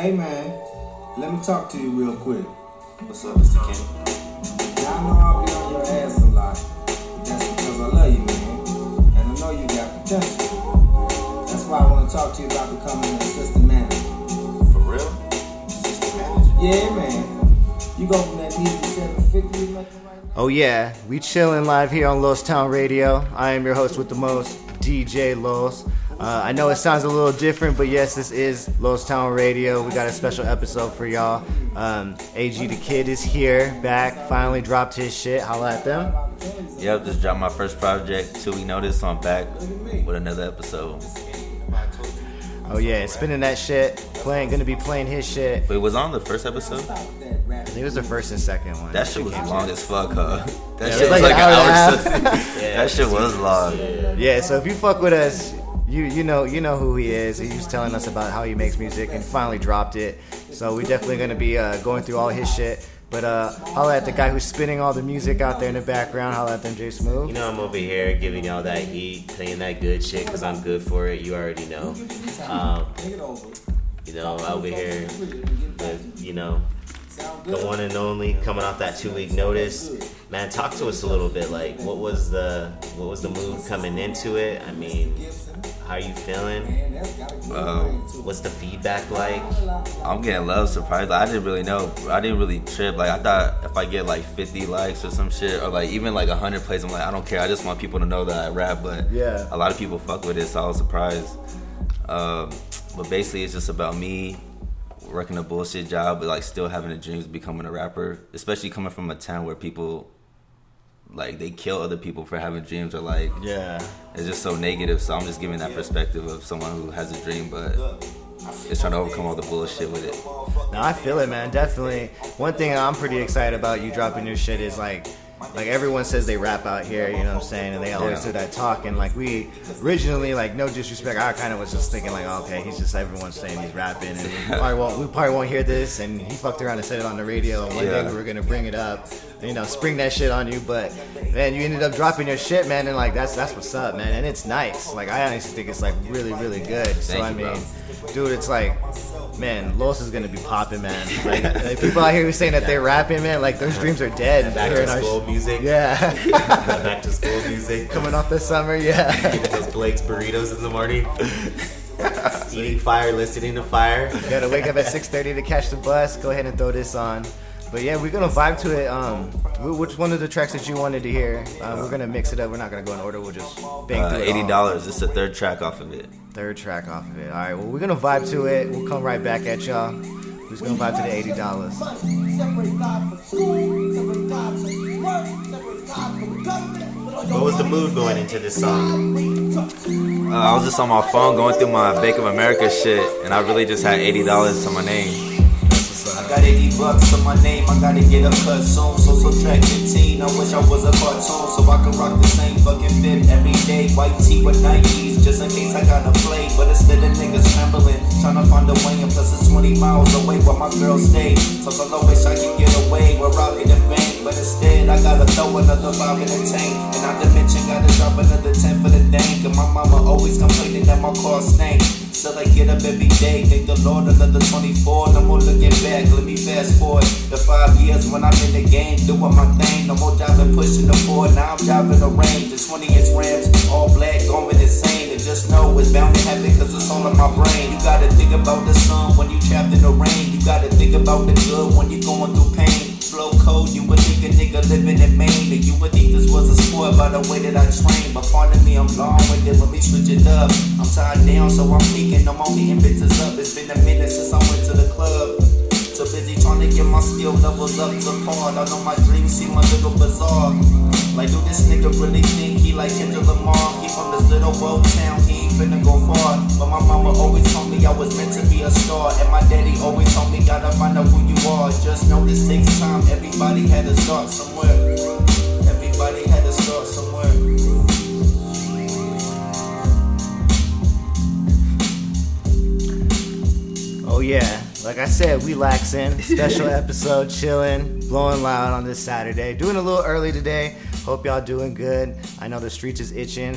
Hey man, let me talk to you real quick. What's up, Mr. King? Y'all know I'll be on your ass a lot. That's because I love you, man. And I know you got potential. That's why I want to talk to you about becoming an assistant manager. For real? Assistant manager? Yeah, man. You go from that easy 750 right now. Oh yeah, we chilling live here on Lost Town Radio. I am your host with the most, DJ Lulz. I know it sounds a little different, but yes, this is Lost Town Radio. We got a special episode for y'all. AG the Kid is here, back, finally dropped his shit. Holla at them. Yep, just dropped my first project, 2 week notice. I'm back with another episode. Oh yeah, spinning that shit, gonna be playing his shit. But it was on the first episode? I think it was the first and second one. That shit was long as fuck, huh? That shit was like an hour. Yeah, that shit was long. Yeah, so if you fuck with us, You know who he is. He was telling us about how he makes music and finally dropped it. So we're definitely going to be going through all his shit. But holla at the guy who's spinning all the music out there in the background. Holla at them, Jay Smooth. You know I'm over here giving y'all that heat, playing that good shit because I'm good for it. You already know. You know, over here, with, you know, the one and only coming off that 2 week notice. Man, talk to us a little bit. Like, what was the mood coming into it? I mean, how are you feeling? What's the feedback like? I'm getting love, surprised. Like, I didn't really know. I didn't really trip. Like, I thought if I get like 50 likes or some shit, or like even like 100 plays, I'm like, I don't care. I just want people to know that I rap. But yeah, a lot of people fuck with it, so I was surprised. But basically, it's just about me working a bullshit job, but like still having the dreams of becoming a rapper, especially coming from a town where people, like, they kill other people for having dreams, or like, yeah, it's just so negative. So I'm just giving that perspective of someone who has a dream but is trying to overcome all the bullshit with it. No, I feel it, man. Definitely. One thing I'm pretty excited about you dropping your shit is like everyone says they rap out here, you know what I'm saying, and they always do that talk. And like, we originally, like, no disrespect, I kind of was just thinking like, oh, okay, he's just, everyone's saying he's rapping, and we probably won't hear this, and he fucked around and said it on the radio, and one day we were gonna bring it up, you know, spring that shit on you. But man, you ended up dropping your shit, man, and like that's what's up, man. And it's nice. Like, I honestly think it's like really, really good. So Thank you, bro. Dude, it's like, man, Lulz is gonna be popping, man. Like people out here who saying that they're rapping, man, like those dreams are dead. And back to school music. Yeah. Back to school music. Coming off this summer, yeah. Eating those Blake's burritos in the morning. Eating fire, listening to fire. You gotta wake up at 6:30 to catch the bus. Go ahead and throw this on. But yeah, we're gonna vibe to it. Which one of the tracks that you wanted to hear? We're gonna mix it up. We're not gonna go in order. We'll just bang through it. $80. It's the third track off of it. All right. Well, we're gonna vibe to it. We'll come right back at y'all. We're just gonna vibe to the $80. What was the mood going into this song? I was just on my phone going through my Bank of America shit, and I really just had $80 to my name. I got $80 on my name, I gotta get a cut soon. So subtract 15, I wish I was a cartoon. So I could rock the same fucking fit every day. White tee with Nikes, just in case I gotta play. But instead of niggas trembling, trying to find a way. And plus it's 20 miles away where my girl stays. So I wish I could get away, we're robbing the bank. But instead I gotta throw another 5 in the tank. And not to mention gotta drop another 10 for the dank. And my mama always complaining that my car stank. Still I get up every day, thank the Lord, another 24. No more looking back, let me fast forward the 5 years when I'm in the game, doing my thing. No more driving, pushing the Ford, now I'm driving the range. The 20-inch rims, all black, going insane. And just know it's bound to happen, cause it's all in my brain. You gotta think about the sun when you trapped in the rain. You gotta think about the good when you're going through pain. Flow code, you would think a nigga living in Maine, and you would think this was a sport by the way that I train. But pardon me, I'm long-winded, let me switch it up. I'm tied down, so I'm thinking I'm only in bitches up. It's been a minute since I went to the club. So busy trying to get my skill levels up to par. I know my dreams seem a little bizarre. Like, do this nigga really think he like Kendrick Lamar? He from this little road town, he ain't finna go far. But my mama always told me I was meant to be a star. And my daddy always told me gotta find out who you are. Just know this takes time, everybody had to start somewhere. Oh yeah, like I said, we laxin', special episode, chillin', blowing loud on this Saturday. Doing a little early today. Hope y'all doing good. I know the streets is itching.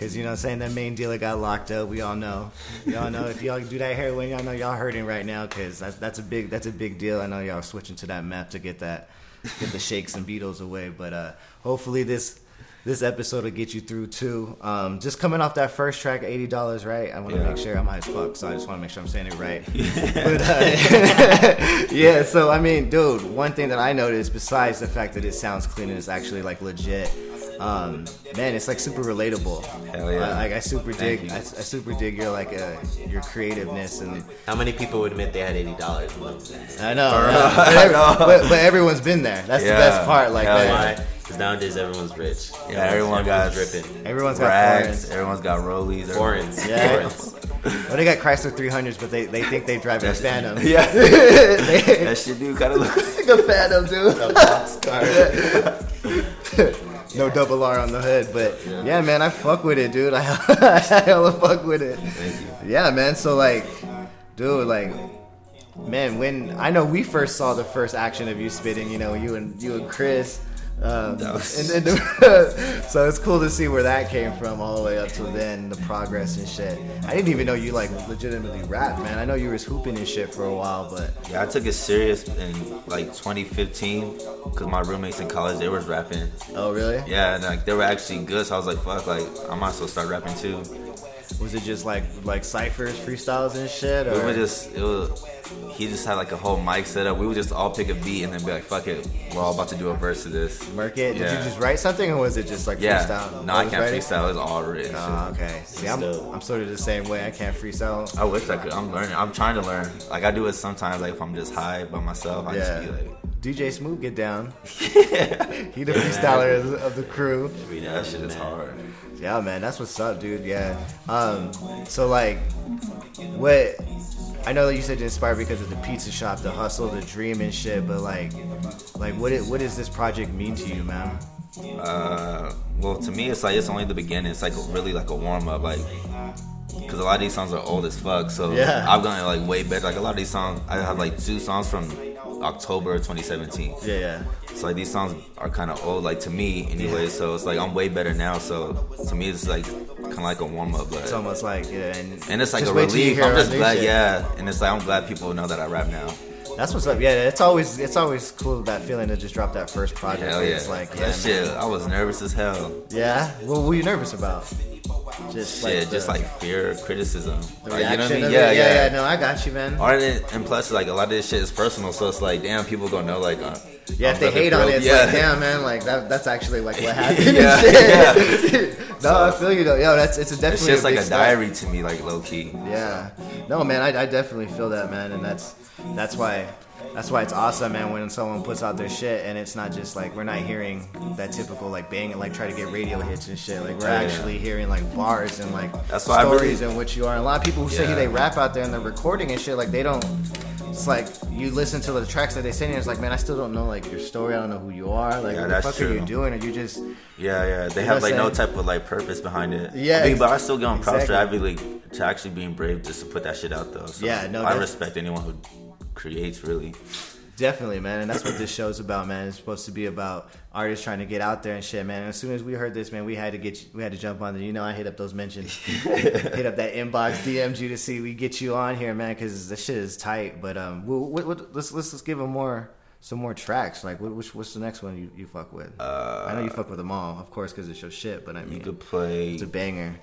Because, you know what I'm saying, that main dealer got locked up. We all know. Y'all know if y'all do that heroin, y'all know y'all hurting right now because that's a big deal. I know y'all are switching to that map to get the shakes and Beatles away. But hopefully this episode will get you through, too. Just coming off that first track, $80, right? I want to make sure I'm high as fuck, so I just want to make sure I'm saying it right. But, yeah, so, I mean, dude, one thing that I noticed, besides the fact that it sounds clean and it's actually, like, legit, man, it's, like, super relatable. Hell yeah. Like, I super dig your, like, your creativeness. And how many people would admit they had $80? I know. But everyone's been there. That's the best part, like, that. Because nowadays everyone's rich. Yeah, everyone's got Forens. Everyone's got Rollies. Forens. Yeah. Well, they got Chrysler 300s, but they think they drive a Phantom. Yeah. That shit do kind of look like a Phantom, dude. A box car. No double R on the hood, but yeah, man, I fuck with it, dude. I hella fuck with it. Thank you. Yeah, man. So, like, dude, like. Man, when I know we first saw the first action of you spitting, you know, you and Chris. So it's cool to see where that came from all the way up to then, the progress and shit. I didn't even know you like legitimately rap, man. I know you was hooping and shit for a while, but yeah, I took it serious in like 2015 because my roommates in college, they was rapping. Oh really? Yeah, and like they were actually good, so I was like, fuck, like I might as well start rapping too. Was it just like ciphers, freestyles and shit? Or? He just had like a whole mic set up. We would just all pick a beat and then be like, fuck it, we're all about to do a verse of this. Merk it? Yeah. Did you just write something or was it just like freestyle? No, I can't freestyle. It was all written. Oh, okay. See, I'm sort of the same way. I can't freestyle. I wish I could. I'm learning. I'm trying to learn. Like I do it sometimes, like if I'm just high by myself, I just be like... DJ Smooth get down. He the freestyler of the crew. Yeah, that shit is hard. Yeah, man, that's what's up, dude. Yeah. So like, what? I know that you said you inspired because of the pizza shop, the hustle, the dream, and shit. But like, what does this project mean to you, man? Well, to me, it's like it's only the beginning. It's like really like a warm up, like. Because a lot of these songs are old as fuck, so I've gotten like way better. Like a lot of these songs, I have like two songs from October 2017. Yeah. So like these songs are kind of old, like to me anyway. Yeah. So it's like I'm way better now. So to me, it's like kind of like a warm up. It's almost like and it's like a relief. I'm just glad, and it's like I'm glad people know that I rap now. That's what's up. Yeah, it's always cool, that feeling to just drop that first project. Hell yeah. It's like that shit. Man. I was nervous as hell. Yeah. Well, what were you nervous about? Just shit, like fear of criticism. The reaction, you know what I mean? Yeah. No, I got you, man. And plus, like, a lot of this shit is personal, so it's like, damn, people gonna know, like, if they hate on it, it's like, damn, man, like, that's actually, like, what happened. No, I feel you, though. Yo, it's definitely just like a diary to me, like, low-key. Yeah. No, man, I definitely feel that, man, and that's why it's awesome, man, when someone puts out their shit and it's not just like we're not hearing that typical like bang and like try to get radio hits and shit. Like we're actually hearing like bars and like that's stories and what you are. And a lot of people who say they rap out there and they're recording and shit, like they don't. It's like you listen to the tracks that they send and it's like, man, I still don't know like your story. I don't know who you are. Like, what the fuck are you doing? Are you just? Yeah. They have like no type of like purpose behind it. Yeah, but I still give them props to actually being brave just to put that shit out though. So yeah, no, I respect anyone who creates really. Definitely, man, and that's what this show's about, man. It's supposed to be about artists trying to get out there and shit, man. And as soon as we heard this, man, we had to jump on there. You know, I hit up those mentions, hit up that inbox, DM'd you to see we get you on here, man, because the shit is tight. But let's give them some more tracks. Like, what's the next one you fuck with? I know you fuck with them all, of course, because it's your shit. But I mean, you could play. It's a banger.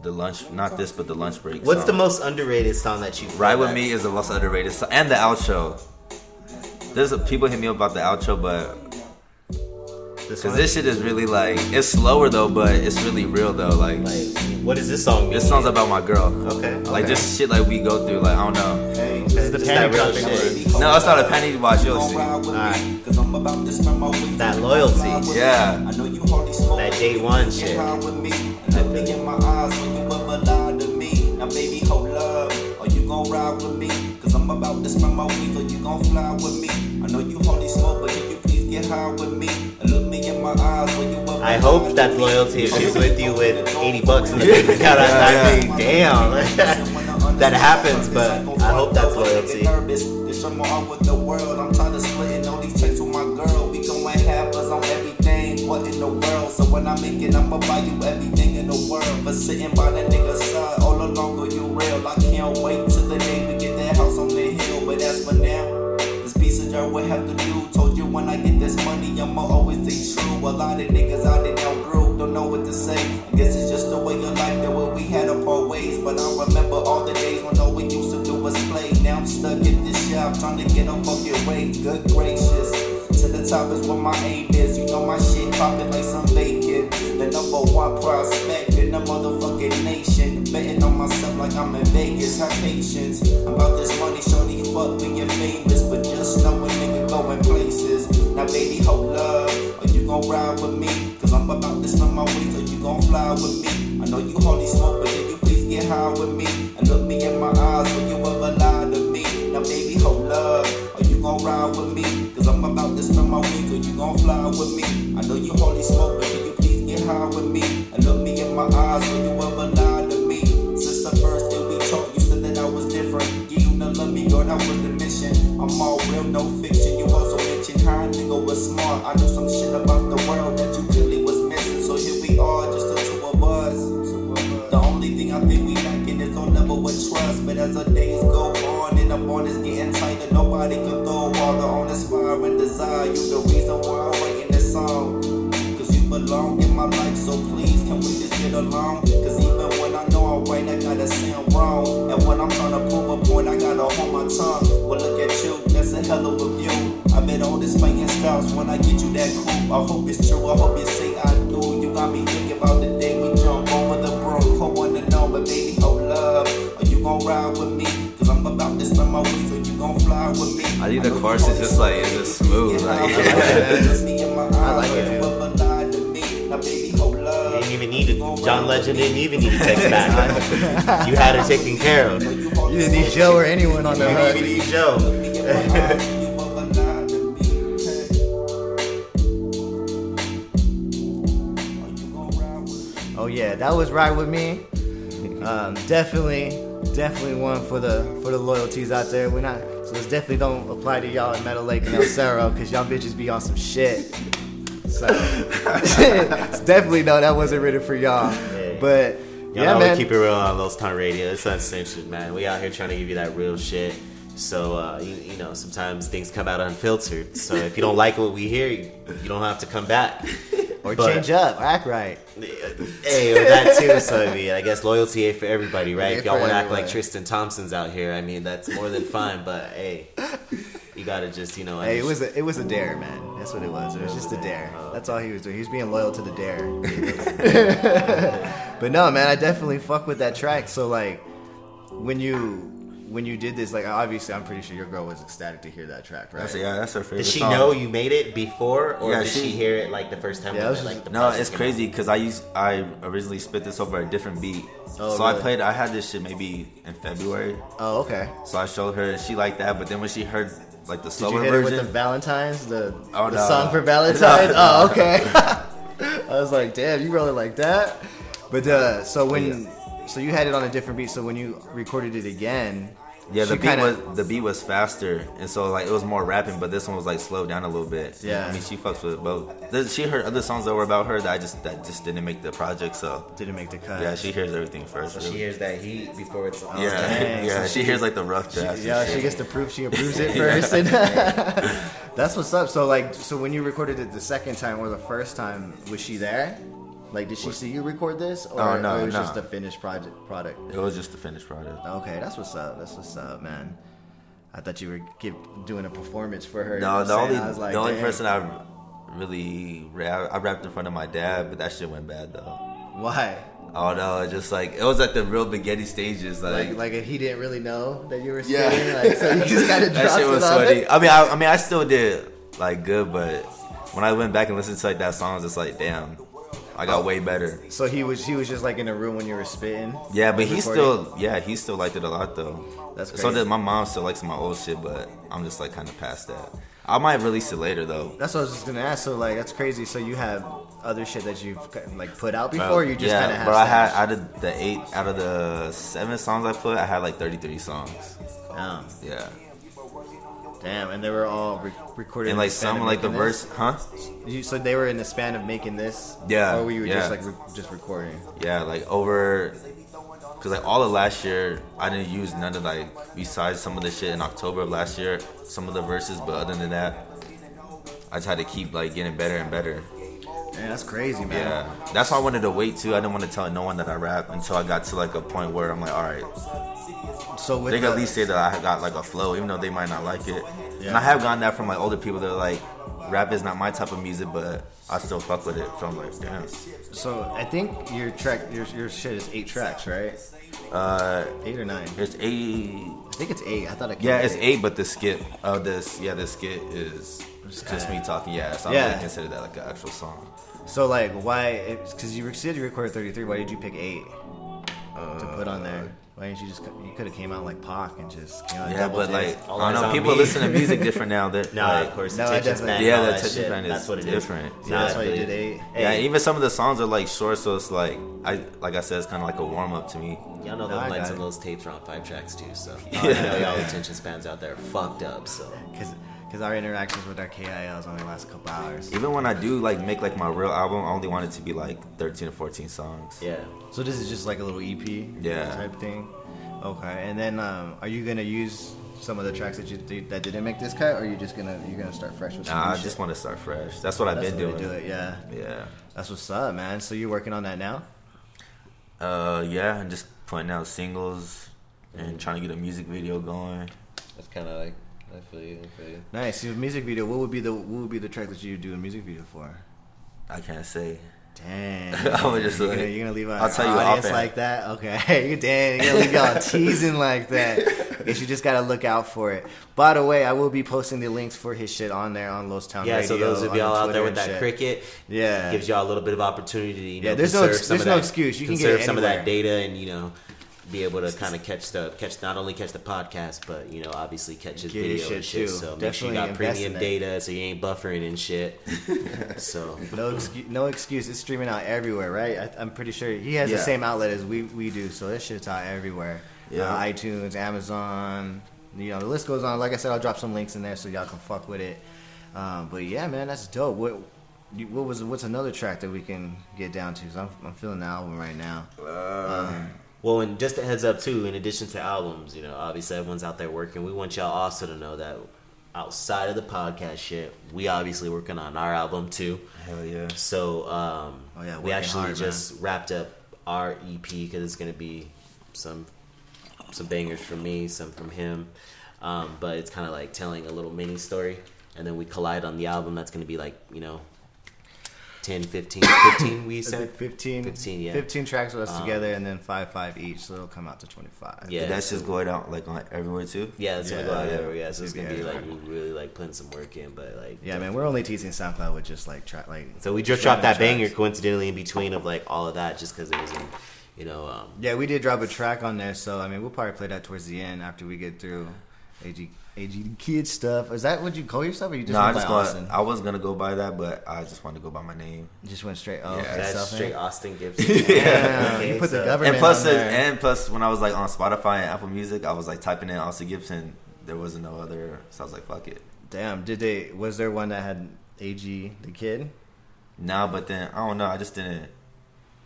The lunch, not this, but the lunch break. What's the most underrated song that you? Ride with me is the most underrated song, and the outro. There's people hit me up about the outro, but because this shit is really like it's slower though, but it's really real though. Like what is this song? This song's about my girl. Okay. Like just shit like we go through. Like I don't know. Hey, this is the panty watch. No, it's not a panty watch. You'll see. Alright. That loyalty. Yeah. That day one shit. In my eyes when you ever lie to me. Now baby hold up, or you gon' ride with me. Cause I'm about to spread my wings, or you gon' fly with me. I know you hardly smoke, but can you please get high with me? And look me in my eyes when you ever lie to me. I hope that's loyalty if she's with you with $80 in the bank account. I mean, damn. That happens, but I hope that's loyalty. This I'm on with the world. I'm tired of splitting all these checks with my girl. We gon' have us on everything. What in the world? So when I make it, I'ma buy you everything in the world. But sitting by the nigga's side, all along are you real? I can't wait till the day we get that house on the hill. But as for now, this piece of dirt will have to do. Told you when I get this money, I'ma always stay true. A lot of niggas out in our group don't know what to say. I guess it's just the way of life that when we had to part ways. But I remember all the days when all we used to do was play. Now I'm stuck in this job trying to get a fucking way. Good gracious. To the top is what my aim is. You know my shit poppin' like some bacon. The #1 prospect in the motherfucking nation. Betting on myself like I'm in Vegas. Have patience. I'm about this money, shorty, fuck being famous. But just know a nigga going places. Now baby, hold up. Are you gon' ride with me? Cause I'm about to spend my wings. Are you gon' fly with me? I know you hardly smoke, but if you please get high with me. And look me in my eyes when you ever lie to me. Now baby, hold up. Are you gon' ride with me? I'm about to spend my week, or you gon' fly with me. I know you hardly smoke, but can you please get high with me? And look me in my eyes when you ever lie to me. Since the first day we talked, you said that I was different. You don't love me, girl, that was the mission. I'm all real, no fiction. You also mentioned how a nigga was smart. I know some shit about the world that you clearly was missing. So here we are, just the two of us. The only thing I think we lacking is on level with trust. But as our days go on, and the bond is getting tighter, nobody can throw all the honest fire. Desire you the reason why I'm writing this song, cause you belong in my life, so please can we just get along? Cause even when I know I'm right, I gotta say I'm wrong, and when I'm trying to prove a point, I gotta hold my tongue. Well, look at you, that's a hell of a view. I've been on this fighting styles. When I get you that coupe, I hope it's true, I hope you say I do. You got me thinking about the day we jump over the brook. I wanna know, but baby, oh love, are you gon' ride with me? Cause I'm about to spend my week, so you gon' fly with me. I think the chorus is just like, it's just smooth. Like, I like it. You didn't even need it. John Legend didn't even need to text back. You had it taken care of. You didn't need Joe or anyone on the hood. You didn't need Joe. Oh yeah, that was Ride With Me. Definitely one for the loyalties out there. We're not. This definitely don't apply to y'all in Metal Lake and El Cerro, because y'all bitches be on some shit. So it's definitely no, that wasn't written for y'all. Yeah. But y'all know, man, we keep it real on Lost Town Radio. It's not censored, man. We out here trying to give you that real shit. So you know, sometimes things come out unfiltered. So if you don't like what we hear, you don't have to come back. Or change up, or act right. Hey, or that too. So I mean, I guess loyalty ain't for everybody, right? If y'all want to act like Tristan Thompson's out here, I mean, that's more than fine. But hey, you gotta just, you know. Hey, it was a dare, man. That's what it was. It was just a dare. That's all he was doing. He was being loyal to the dare. But no, man, I definitely fuck with that track. So like, when you did this, like obviously, I'm pretty sure your girl was ecstatic to hear that track, right? That's her favorite. Did she song. Know you made it before, or did she hear it like the first time? Yeah, was like the no, it's crazy because I originally spit this over a different beat, really? I had this shit maybe in February. Oh, okay. So I showed her, and she liked that, but then when she heard like the slower version, did you hit it with the Valentine's, the song for Valentine's? Oh, okay. I was like, damn, you really like that? But so you had it on a different beat. So when you recorded it again. Yeah, the beat was faster, and so like it was more rapping, but this one was like slowed down a little bit. Yeah, I mean she fucks with both. She heard other songs that were about her that just didn't make the project, so didn't make the cut. Yeah, she hears everything first. So really. She hears that heat before it's on. Yeah, yeah. So she hears like the rough draft. She gets the proof. She approves it first. And that's what's up. So like, so when you recorded it the second time or the first time, was she there? Like, did she see you record this? Or, no, it was just a finished product? It was just a finished product. Okay, that's what's up. That's what's up, man. I thought you were doing a performance for her. No, the only person I really rapped, I rapped in front of my dad, but that shit went bad, though. Why? Oh, no, just like, it was at the real beginning stages. Like if he didn't really know that you were singing, so you just kind of dropped it. That shit was sweaty. I mean, I still did, like, good, but when I went back and listened to, like, that song, I was just like, damn. I got way better. So he was just like in a room when you were spitting. Yeah, but he still liked it a lot though. That's crazy. So that my mom still likes my old shit, but I'm just like kind of past that. I might release it later though. That's what I was just gonna ask. So like that's crazy. So you have other shit that you've like put out before? Or you just kind of have. But I had out of the 7 songs I put, I had like 33 songs. Damn. Yeah. Damn, and they were all recorded. And like some like the verse, huh? So they were in the span of making this. Yeah. Or we were just like just recording. Yeah, like over. Cause like all of last year, I didn't use none of like besides some of the shit in October of last year, some of the verses. But other than that, I tried to keep like getting better and better. Man, that's crazy, man. Yeah, that's why I wanted to wait too. I didn't want to tell no one that I rap until I got to like a point where I'm like, all right. So with they can at least say that I got like a flow, even though they might not like it. Yeah. And I have gotten that from like older people that are like, rap is not my type of music, but I still fuck with it. So I'm like, damn. So I think your track, your shit is 8 tracks, right? 8 or 9? It's 8. I think it's 8. I thought it. Yeah, it's 8, but the skit of this, yeah, the skit is. Just me talking, yeah. So I don't really consider that like an actual song. So like, why? Because you said you recorded 33. Why did you pick 8 to put on there? Why didn't you just? You could have came out like Pac and just. You know, yeah, but like I don't know. People listen to music different now. That no, like, of course. No, definitely. Yeah, that touch band is different. So that's why you did 8. Yeah, even some of the songs are like short, so it's like I said, it's kind of like a warm up to me. Y'all know those lights and those tapes are on 5 tracks too. So I know y'all attention spans out there are fucked up. So. Because our interactions with our KILs only last a couple hours. Even when I do like make like my real album, I only want it to be like 13 or 14 songs. Yeah. So this is just like a little EP type thing. Okay. And then are you gonna use some of the tracks that you that didn't make this cut, or are you just gonna start fresh with some new shit? I just want to start fresh. That's what I've been doing. Do it, yeah. Yeah. That's what's up, man. So you're working on that now? Yeah, and just putting out singles and trying to get a music video going. That's kind of like. I feel you. Nice. Your music video. What would be the track that you do a music video for? I can't say. Dang. I would just like, you're gonna leave our audience like that. Okay. Dang. You're gonna leave y'all teasing like that. Guess you just gotta look out for it. By the way, I will be posting the links for his shit on there on Lost Town Radio. Yeah. So those of y'all out there with that shit. Cricket, gives y'all a little bit of opportunity. To, there's no excuse. You can get some of that data and be able to kind of catch the podcast, but obviously catch his video shit and shit too. So definitely make sure you got premium data so you ain't buffering and shit. So no excuse, it's streaming out everywhere, right? I'm pretty sure he has the same outlet as we do, so this shit's out everywhere. Yeah, iTunes, Amazon, the list goes on. Like I said, I'll drop some links in there so y'all can fuck with it. But yeah, man, that's dope. What's another track that we can get down to? Cause I'm feeling the album right now. Well, and just a heads up, too, in addition to albums, obviously everyone's out there working. We want y'all also to know that outside of the podcast shit, we obviously working on our album, too. Hell yeah. So we actually just wrapped up our EP because it's going to be some bangers from me, some from him. But it's kind of like telling a little mini story. And then we collide on the album. That's going to be like, 10, 15, we said? 15 tracks with us together, and then 5 each, so it'll come out to 25. Yeah, that's just going out like on everywhere too? Yeah, that's going to go out everywhere, so it's going to be like we really like putting some work in, but like... Yeah, man, we're only teasing SoundCloud with just like... so we just dropped that banger coincidentally in between of like all of that just because it was in, Yeah, we did drop a track on there, so I mean, we'll probably play that towards the end after we get through AG the Kid stuff. Is that what you call yourself, or you just Austin? I was gonna go by that, but I just wanted to go by my name. You just went straight. Oh, yeah, that's straight Austin Gibson. Yeah, okay, you put the government. And plus, on there. And plus, when I was like on Spotify and Apple Music, I was like typing in Austin Gibson. There wasn't no other, so I was like, fuck it. Damn, was there one that had AG the Kid? No, but then I don't know. I just didn't.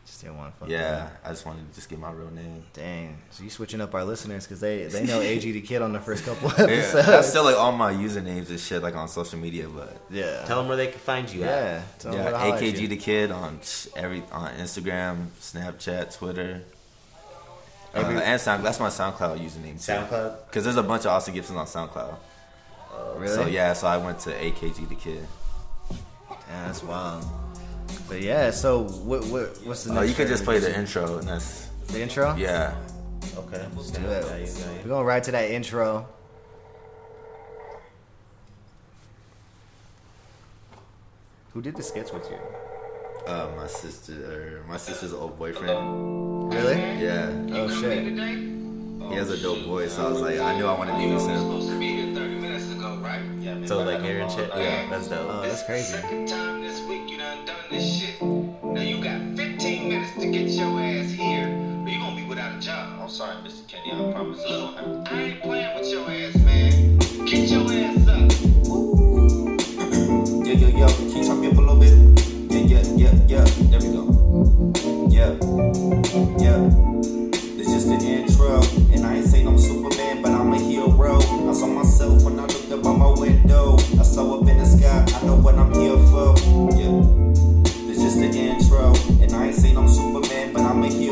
Just didn't want to fuck that. I just wanted to just get my real name. Dang. So you switching up our listeners because they know AG the Kid on the first couple episodes. Yeah, that's still like all my usernames and shit like on social media, but tell them where they can find you at. Tell them AKG you. The Kid on Instagram, Snapchat, Twitter. And SoundCloud. That's my SoundCloud username too. SoundCloud? Because there's a bunch of Austin Gibson on SoundCloud. Really? So I went to AKG the Kid. Yeah, that's wild. But yeah, so what's the next you could just play the intro. And that's the intro? Yeah. Okay. Let's do it. We're going to ride to that intro. Who did the skits with you? My sister. My sister's old boyfriend. Really? Yeah. Oh, shit. He has a dope voice, so I was like, I knew I wanted to use him. Supposed to be here 30 minutes ago, right? Yeah, so, like, here and shit? Yeah. That's dope. Oh, that's crazy. This shit. Now you got 15 minutes to get your ass here, but you gonna be without a job. I'm sorry, Mr. Kenny, I promise I don't have to. I ain't playing with your ass, man. Get your ass up.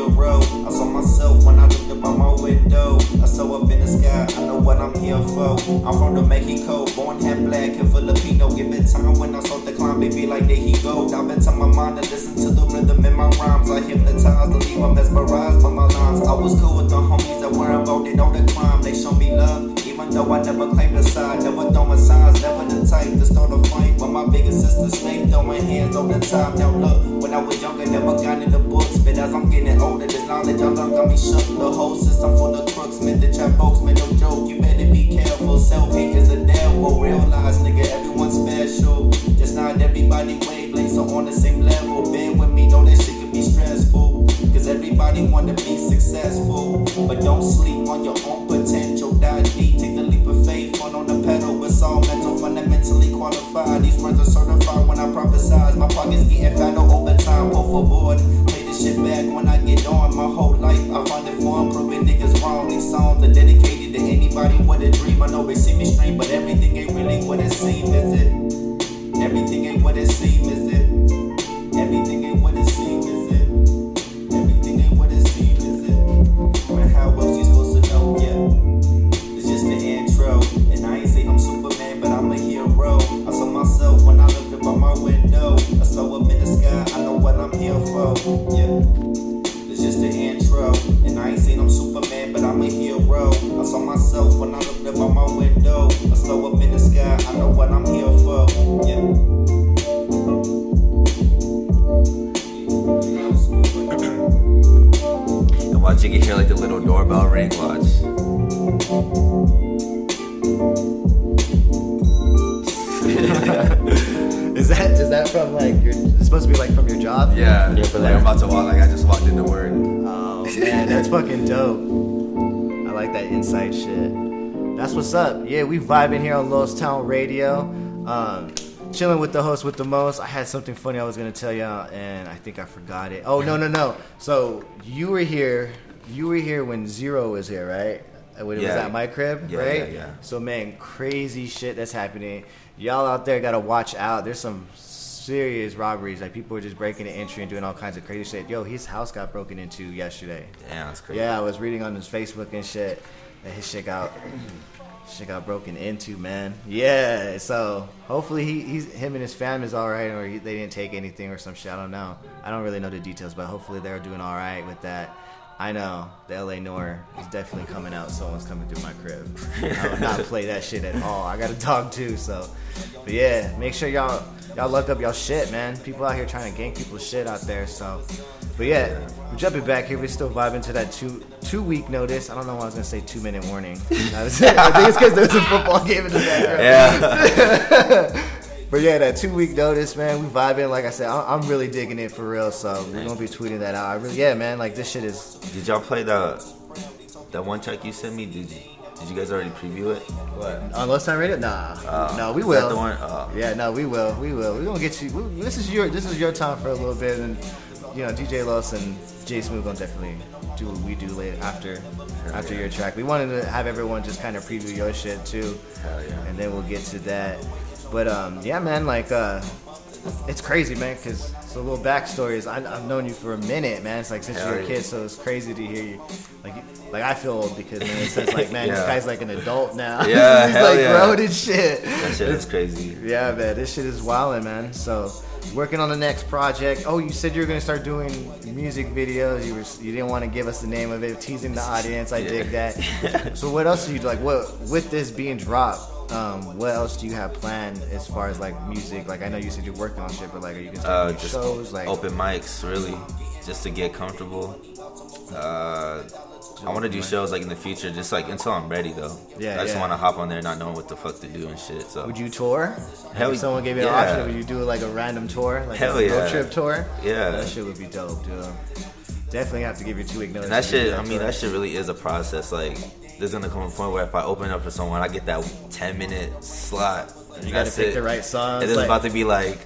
real road. I saw myself when I looked up out my window. I saw up in the sky, I know what I'm here for. I'm from New Mexico, born half black and Filipino. Give it time when I start to climb, baby, like there he go. Dive into my mind and listen to the rhythm in my rhymes. I hypnotized, don't leave, I'm mesmerized by my lines. I was cool with the homies that were involved in all the crime. They showed me love, even though I never claimed a side. Never throwing signs, never the type to start a fight. But my biggest sister Snake throwing hands on the top. Now look, when I was younger, never got in the books. But as I'm getting older, this knowledge I learned got me shook. The whole system full of crooks, man, the trap folks, man, no joke. You better be careful, self-hate is a devil. Realize, nigga, everyone's special. Just not everybody wavelength, so on the same level. Been with me, know that shit can be stressful. Cause everybody wanna be successful. But don't sleep on your own potential. Dive deep, take the leap of faith, one on the pedal. It's all mental, fundamentally qualified. These words are certified when I prophesize. My pockets getting fatter over time, oh for board. Play this shit back when I get on. My whole life I find it fun, proving niggas wrong. These songs are dedicated to anybody with a dream. I know they see me stream, but everything ain't really what it seems, is it? Everything ain't what it seems, is it? Everything ain't what it seems, is it? Everything ain't what it seems, is it? Man, how else you supposed to know? Yeah, it's just the intro. And I ain't say I'm Superman, but I'm a hero. I saw myself when I looked up out my window. I saw up in the sky, I know what I'm here for. Yeah, it's just the intro. And I ain't seen I'm Superman, but I'm a hero. I saw myself when I looked up out my window. I saw up in the sky, I know what I'm here for. Yeah. Watch, you can hear like the little doorbell ring, watch. Is that from like your, it's supposed to be like from your job? Yeah, but like I'm about to walk, like I just walked into work. Oh man, that's fucking dope. I like that insight shit. That's what's up. Yeah, we vibing here on Lost Town Radio. Chilling with the host with the most. I had something funny I was going to tell y'all, and I think I forgot it. Oh, no. So, you were here when Zero was here, right? When it was at my crib, right? Yeah. So, man, crazy shit that's happening. Y'all out there got to watch out. There's some serious robberies. Like, people are just breaking the entry and doing all kinds of crazy shit. Yo, his house got broken into yesterday. Damn, that's crazy. Yeah, I was reading on his Facebook and shit that his shit got... Shit got broken into, man. Yeah, so hopefully him and his fam is all right, or they didn't take anything or some shit. I don't know. I don't really know the details, but hopefully they're doing all right with that. I know the LA Noir is definitely coming out. Someone's coming through my crib. I would not play that shit at all. I got a dog too, so. But yeah, make sure y'all look up y'all shit, man. People out here trying to gang people's shit out there, so. But yeah, we're jumping back here. We're still vibing to that two-week notice. I don't know why I was going to say 2-minute warning. I think it's because there was a football game in the background. Yeah. But yeah, that 2-week notice, man, we vibing. Like I said, I'm really digging it for real, so we're going to be tweeting that out. Man, like this shit is... Did y'all play that one track you sent me? Did you guys already preview it? What? On Lost Town Radio? Nah. No, we will. The one? Yeah, no, we will. We're going to get you... This is your time for a little bit, and... You know, DJ Lulz and Jay Smooth will definitely do what we do later after your track. We wanted to have everyone just kind of preview your shit too. Hell yeah. And then we'll get to that. But yeah, man, like it's crazy, man, because so little backstory is I've known you for a minute, man. It's like since you were a kid, so it's crazy to hear you. Like I feel old because man, it says like, man, this guy's like an adult now. Yeah, he's like grown and shit. That shit is crazy. Yeah, man, this shit is wildin', man. So. Working on the next project. Oh, you said you were going to start doing music videos. You didn't want to give us the name of it. Teasing the audience. I dig that. So what else do you like? What with this being dropped? What else do you have planned as far as like music? Like I know you said you're working on shit, but like are you going to start doing shows? Like open mics, really, just to get comfortable. I want to do shows like in the future, just like until I'm ready though. Yeah, I just want to hop on there not knowing what the fuck to do and shit. So would you tour? Hell, if someone gave you an option, would you do like a random tour, like a road trip tour? Yeah, that shit would be dope, dude. Definitely have to give your 2-week notice. And that shit, that shit really is a process. Like, there's gonna come a point where if I open up for someone, I get that 10-minute slot. You gotta pick the right songs. And it's about to be like.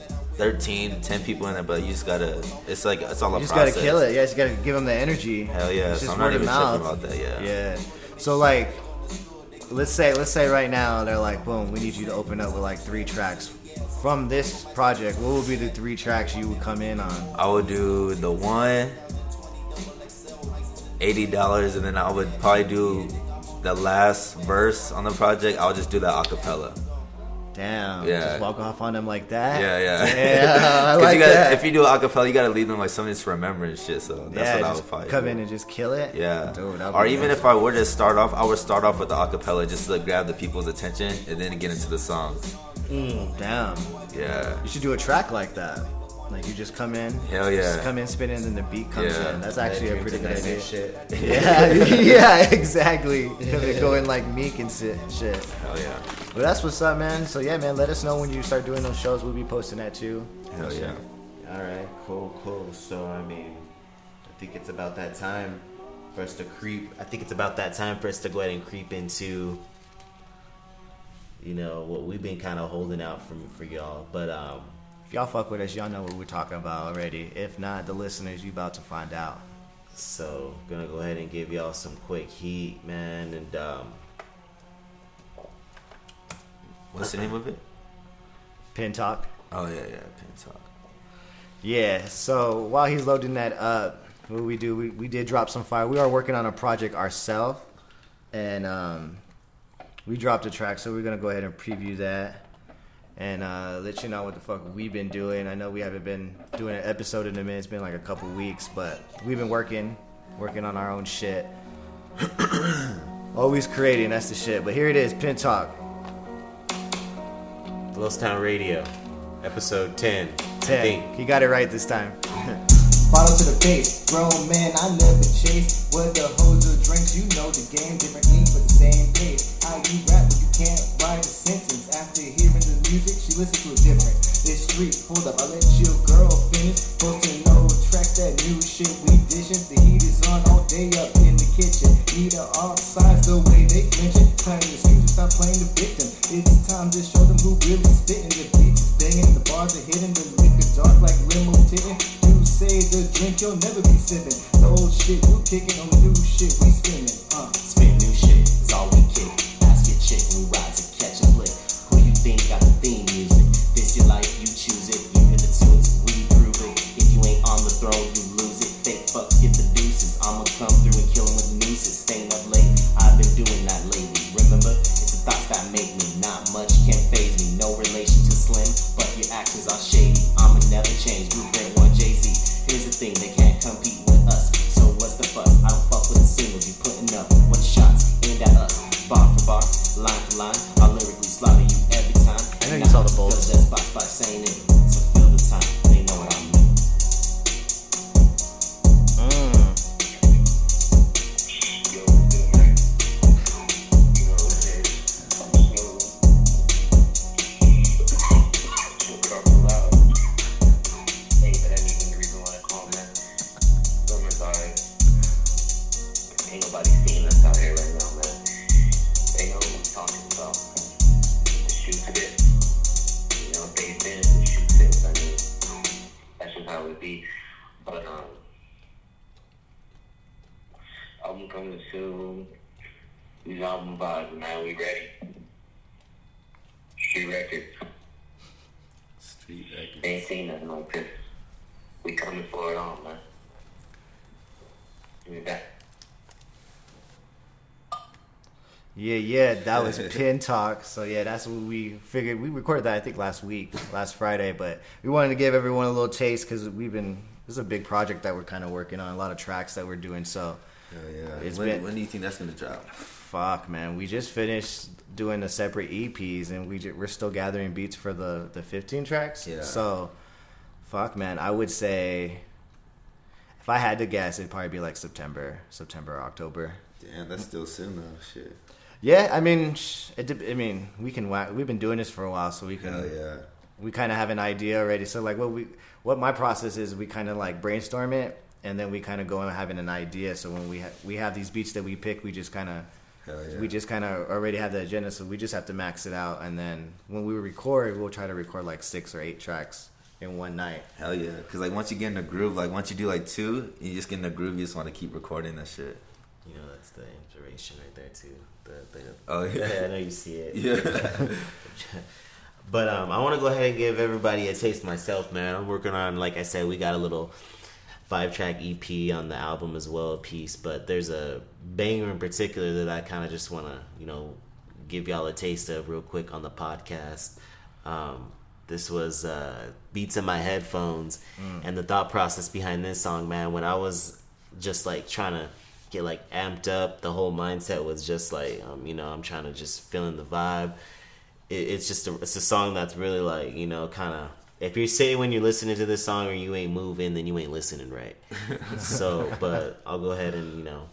10 people in there, but you just gotta, it's like, it's all a process. You just gotta kill it, you just gotta give them the energy. Hell yeah, so I'm not even checking about that, So like, let's say right now, they're like, boom, we need you to open up with like 3 tracks. From this project, what would be the 3 tracks you would come in on? I would do the one, $80, and then I would probably do the last verse on the project. I would just do that acapella. Damn. Yeah. Just walk off on them like that. Yeah. I like that. If you do acapella, you gotta leave them like something to remember and shit. So that's what I would probably come in and just kill it. Yeah. Dude, or even if I were to start off, I would start off with the acapella just to like grab the people's attention and then get into the song. Damn. Yeah. You should do a track like that. Like you just come in, just come in spinning, and then the beat comes in. That's actually a pretty good idea. Shit. Yeah, exactly. Go in like Meek and shit. Hell yeah. But that's what's up, man. So yeah, man, let us know when you start doing those shows. We'll be posting that too. Hell yeah. All right, cool. So I mean, I think it's about that time for us to creep. I think it's about that time for us to go ahead and creep into, you know, what we've been kind of holding out for y'all, but if y'all fuck with us, y'all know what we're talking about already. If not, the listeners, you about to find out. So, gonna go ahead and give y'all some quick heat, man. And what's the name of it? Pin Talk. Oh yeah, Pin Talk. Yeah. So while he's loading that up, what we do, we did drop some fire. We are working on a project ourselves, and we dropped a track, so we're gonna go ahead and preview that. And let you know what the fuck we've been doing. I know we haven't been doing an episode in a minute. It's been like a couple weeks, but we've been working on our own shit. Always creating, that's the shit. But here it is, Pin Talk. Lost Town Radio, episode 10. You got it right this time. Bottle to the base, grown man, I never chase. What the hoes or drinks, you know the game. Different ink but the same page. How you rap when you can't write a sentence. After hearing the music, she listens to it different. This street, hold up, I let your girl finish. Both to know tracks, that new shit we dishing. The heat is on all day up in the kitchen. Eat her all sides the way they flinch it. Time to excuse, stop playing the victim. It's time to show them who really spitting. The beats is banging, the bars are hitting. The liquor dark like limo tittin'. Say the drink, you'll never be sipping. The old shit, you kicking on the new shit, we spinning. Spin new shit, it's all we kick. Basket chick, we ride to catch a flick. Who you think got the theme music? This your life, you choose it. You hear the tunes, we prove it. If you ain't on the throne, you lose it. Fake fucks, get the deuces. I'ma come through and kill him with nooses. Staying up late, I've been doing that lately. Remember, it's the thoughts that make me. Not much can phase me, no relation to Slim. But your actions are shady, I'ma never change. Blueprint 1 Jay-Z. Here's the thing, they can't compete with us. So what's the fuss? I don't fuck with the singles you putting up. One shots aimed at us, bar for bar, line for line. I'll lyrically slaughter you every time. I know you saw the bolts. Fill that box by saying it. So fill the time, they know what I mean. Yeah, that was Pin Talk. So yeah, that's what we figured. We recorded that I think last Friday, but we wanted to give everyone a little taste because this is a big project that we're kind of working on, a lot of tracks that we're doing. So when do you think that's gonna drop? Fuck, man, we just finished doing the separate EPs and we're still gathering beats for the 15 tracks. Yeah. So fuck, man, I would say if I had to guess, it'd probably be like September or October. Damn, that's still soon though. Shit. Yeah, I mean, we've been doing this for a while, so we can. We kind of have an idea already. So like, what my process is, we kind of like brainstorm it, and then we kind of go and having an idea. So when we have these beats that we pick, we just kind of, we just kind of already have the agenda. So we just have to max it out, and then when we record, we'll try to record like 6 or 8 tracks in one night. Hell yeah! Because like once you get in the groove, like once you do like 2, you just get in the groove. You just want to keep recording that shit. You know, that's the inspiration right there too. I know you see it. Yeah. But I want to go ahead and give everybody a taste myself, man. I'm working on, like I said, we got a little 5-track EP on the album as well, a piece, but there's a banger in particular that I kind of just want to, you know, give y'all a taste of real quick on the podcast. This was Beats In My Headphones, and the thought process behind this song, man, when I was just like trying to get like amped up, the whole mindset was just like, you know, I'm trying to just feeling the vibe. It's just it's a song that's really like, you know, kind of, if you're saying when you're listening to this song or you ain't moving, then you ain't listening right. So, but I'll go ahead and, you know,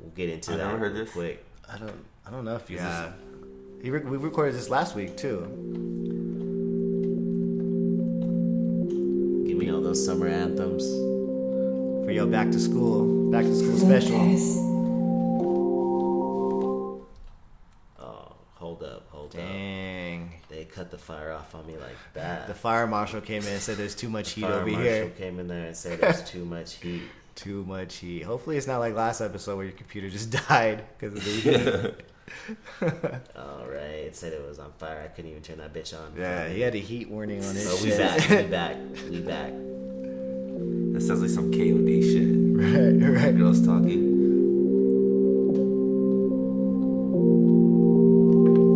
we'll get into that. I never heard this. Quick. I don't know if you. Yeah. We recorded this last week too. Give me all those summer anthems for your back to school special. Oh, hold up. Dang. They cut the fire off on me like that. The fire marshal came in and said there's too much heat over here. The fire marshal came in there and said there's too much heat. Too much heat. Hopefully it's not like last episode where your computer just died because of the heat. All right. It said it was on fire. I couldn't even turn that bitch on. Yeah, he had a heat warning on his shit. We back. That sounds like some K-D shit. Right. Girls talking.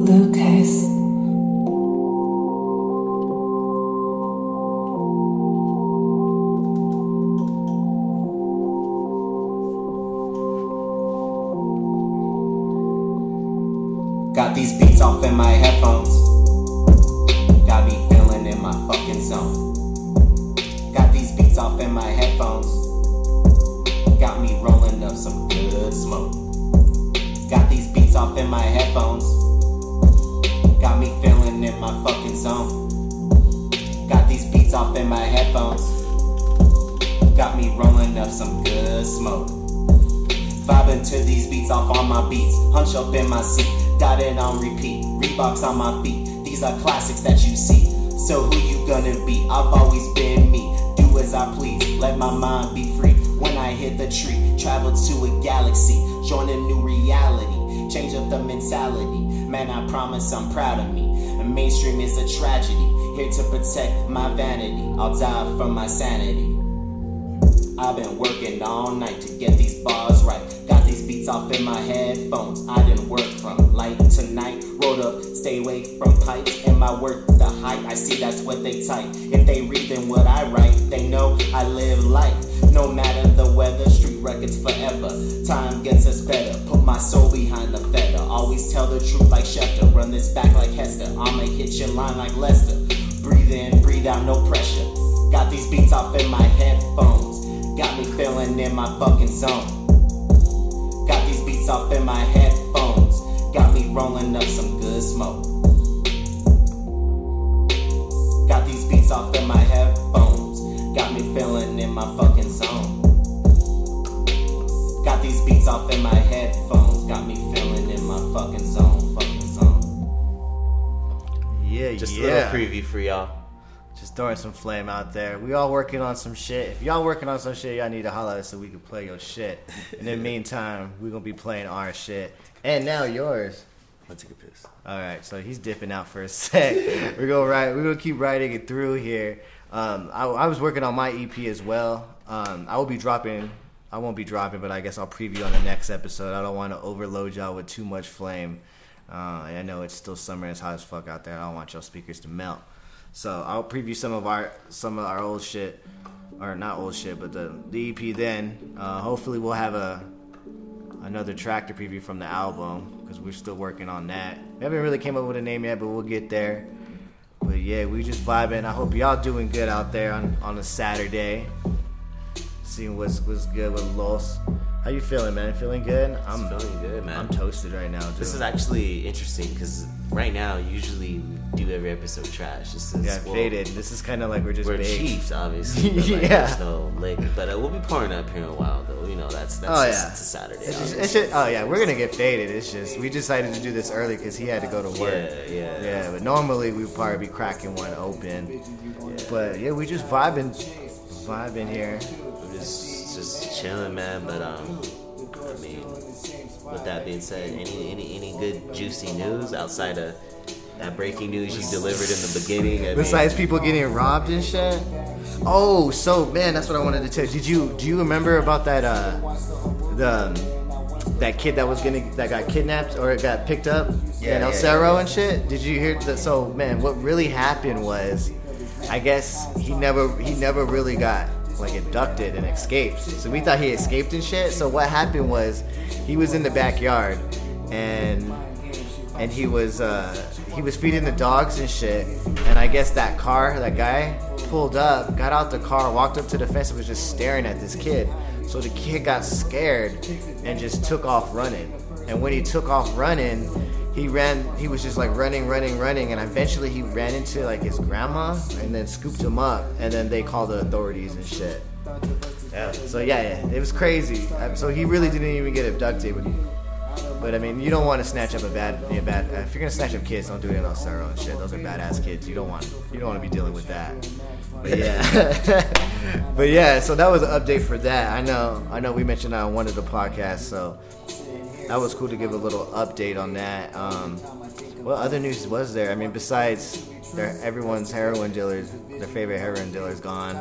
Lucas. Got these beats off in my headphones. Got me feeling in my fucking zone. Got these beats off in my headphones. Got me rolling up some good smoke. Got these beats off in my headphones. Got me feeling in my fucking zone. Got these beats off in my headphones. Got me rolling up some good smoke. Vibing to these beats off on my beats. Hunch up in my seat. Got it on repeat, Reeboks on my feet. These are classics that you see. So who you gonna be? I've always been me. Do as I please, let my mind be free. When I hit the tree, travel to a galaxy. Join a new reality, change up the mentality. Man, I promise I'm proud of me. And mainstream is a tragedy. Here to protect my vanity. I'll die from my sanity. I've been working all night to get these bars right. Got these beats off in my headphones. I didn't work from light to night. Rolled up, stay away from pipes. Am I worth the hype? I see that's what they type. If they read then what I write, they know I live life. No matter the weather, street records forever. Time gets us better. Put my soul behind the feather. Always tell the truth like Schefter. Run this back like Hester. I'ma hit your line like Lester. Breathe in, breathe out, no pressure. Got these beats off in my headphones. Got me feeling in my fucking zone. Got these beats off in my headphones. Got me rolling up some good smoke. Got these beats off in my headphones. Got me feeling in my fucking zone. Got these beats off in my headphones. Got me feeling in my fucking zone. Yeah. Just a little preview for y'all. Just throwing some flame out there. We all working on some shit. If y'all working on some shit, y'all need to holler at us so we can play your shit. In the meantime, we're going to be playing our shit. And now yours. I'll take a piss. All right, so he's dipping out for a sec. We're gonna keep riding it through here. I was working on my EP as well. I won't be dropping, but I guess I'll preview on the next episode. I don't want to overload y'all with too much flame. I know it's still summer. It's hot as fuck out there. I don't want y'all speakers to melt. So I'll preview some of our old shit, or not old shit, but the EP then. Hopefully we'll have another track to preview from the album because we're still working on that. We haven't really came up with a name yet, but we'll get there. But yeah, we just vibing. I hope y'all doing good out there on a Saturday. Seeing what's good with Lulz. How you feeling, man? Feeling good? I'm feeling good, man. I'm toasted right now, dude. This is actually interesting because right now, usually we do every episode trash. This is faded. This is kind of like we're baked. Chiefs, obviously. But like, there's no lick. But we'll be pouring up here in a while, though. You know, that's it's a Saturday. We're gonna get faded. It's just we decided to do this early because he had to go to work. Yeah. But normally we'd probably be cracking one open. Yeah. But yeah, we just vibing here. We're just chilling, man, but I mean, with that being said, any good juicy news outside of that breaking news you delivered in the beginning. Besides people getting robbed and shit. Oh, so man, that's what I wanted to tell you. Do you remember about that that kid that got kidnapped or got picked up in El Cerro and shit? Did you hear that? So man, what really happened was, I guess he never really got like abducted and escaped. So we thought he escaped and shit. So what happened was, he was in the backyard and he was feeding the dogs and shit. And I guess that guy pulled up, got out the car, walked up to the fence and was just staring at this kid. So the kid got scared and just took off running. And when he took off running, he was just like running, and eventually he ran into like his grandma and then scooped him up, and then they called the authorities and shit. Yeah. So yeah, it was crazy. So he really didn't even get abducted. But I mean, you don't want to snatch up a bad. If you're gonna snatch up kids, don't do it in El Cerro and shit. Those are badass kids. You don't want to be dealing with that. But yeah. But yeah. So that was an update for that. I know. We mentioned that on one of the podcasts. So that was cool to give a little update on that. What other news was there? I mean, besides everyone's heroin dealers, their favorite heroin dealer's gone.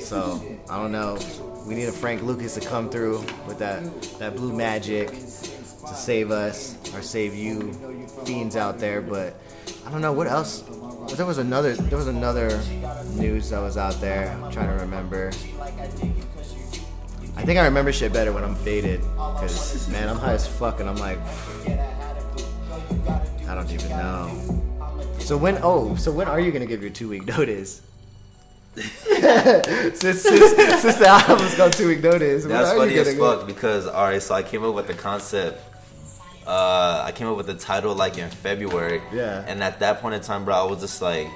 So I don't know. We need a Frank Lucas to come through with that blue magic to save us or save you fiends out there. But I don't know what else. There was another news that was out there. I'm trying to remember. I think I remember shit better when I'm faded, because, man, I'm high as fuck, and I'm like, I don't even know. So when are you going to give your 2-week notice? since the album's got 2-week notice. That's funny as fuck, because, alright, so I came up with the concept. I came up with the title, like, in February. Yeah. And at that point in time, bro, I was just like,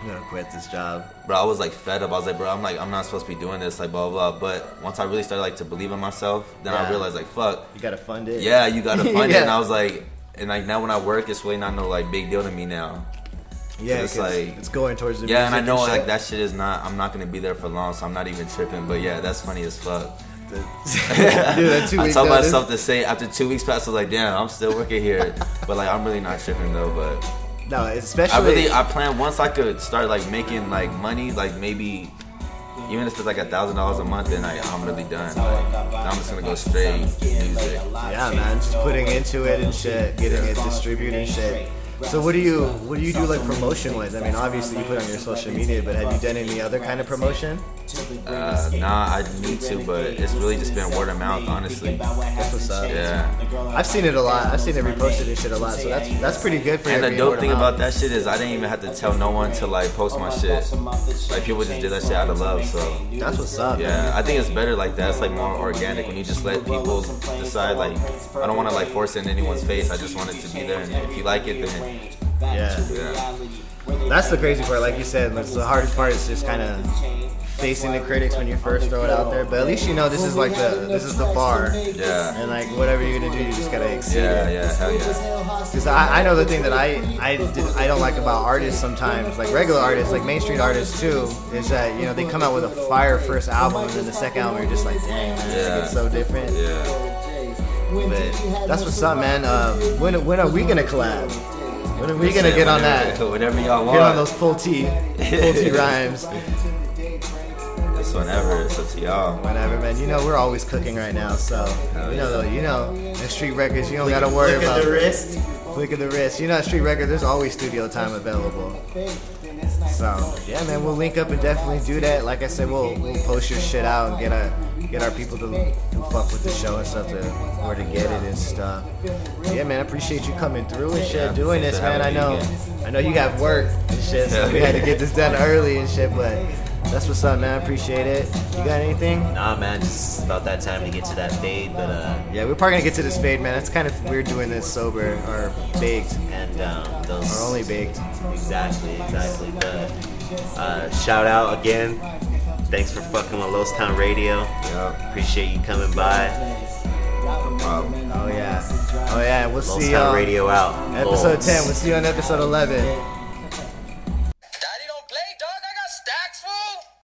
I'm gonna quit this job. Bro, I was like fed up. I was like, bro, I'm not supposed to be doing this, like, blah, blah, blah. But once I really started like to believe in myself, then I realized like, fuck, you gotta fund it. Yeah, you gotta fund it. And I was like, and like now when I work, it's really not no like big deal to me now. Yeah, it's like it's going towards the music. Yeah, and I know and like that shit is not. I'm not gonna be there for long, so I'm not even tripping. But yeah, that's funny as fuck. I told myself the same after 2 weeks passed. I was like, damn, I'm still working here, but like I'm really not tripping though. But no, especially I plan once I could start like making like money, like maybe even if it's like $1,000 a month, then I'm really done. Like, I'm just gonna go straight music. Yeah, man, just putting into it and shit, getting it distributed and shit. So what do you do like promotion wise? I mean, obviously you put on your social media, but have you done any other kind of promotion? Nah, I need to, but it's really just been word of mouth, honestly. That's what's up. Yeah, I've seen it a lot. I've seen it reposted and shit a lot, so that's pretty good for you. And the dope thing about that shit is I didn't even have to tell no one to like post my shit. Like people just did that shit out of love, so that's what's up. Yeah, man. I think it's better like that. It's like more organic when you just let people decide. Like I don't want to like force it in anyone's face. I just want it to be there, and if you like it, then yeah. That's the crazy part. Like you said, that's the hardest part is just kind of facing the critics when you first throw it out there. But at least you know this is like the bar. Yeah. And like whatever you're gonna do, you just gotta exceed it. Yeah, hell yeah. Because I know the thing that I don't like about artists sometimes, like regular artists, like Main Street artists too, is that you know they come out with a fire first album, and then the second album you're just like, dang, man, it's so different. Yeah. But that's what's up, man. When are we gonna collab? When are we going to get on that? Whenever y'all want. Get on those full T rhymes. It's whenever. It's up to y'all. Whenever, man. You know, we're always cooking right now. So, you know, at Street Records, you don't got to worry about it. Flick of the wrist. You know, at Street Records, there's always studio time available. So, yeah, man, we'll link up and definitely do that. Like I said, we'll post your shit out and get our people to fuck with the show and stuff, or to get it and stuff. Yeah, man, I appreciate you coming through and shit, doing this, man. I know you got work and shit, so we had to get this done early and shit, but that's what's up, man. I appreciate it. You got anything? Nah, man, just about that time to get to that fade, but yeah, we're probably gonna get to this fade, man. It's kind of weird doing this sober or baked, and those are only baked. Exactly. But shout out again. Thanks for fucking with Lost Town Radio. Yep. Appreciate you coming by. No problem. Oh yeah. We'll see y'all. Lost Town Radio out. Episode 10. We'll see you on episode 11.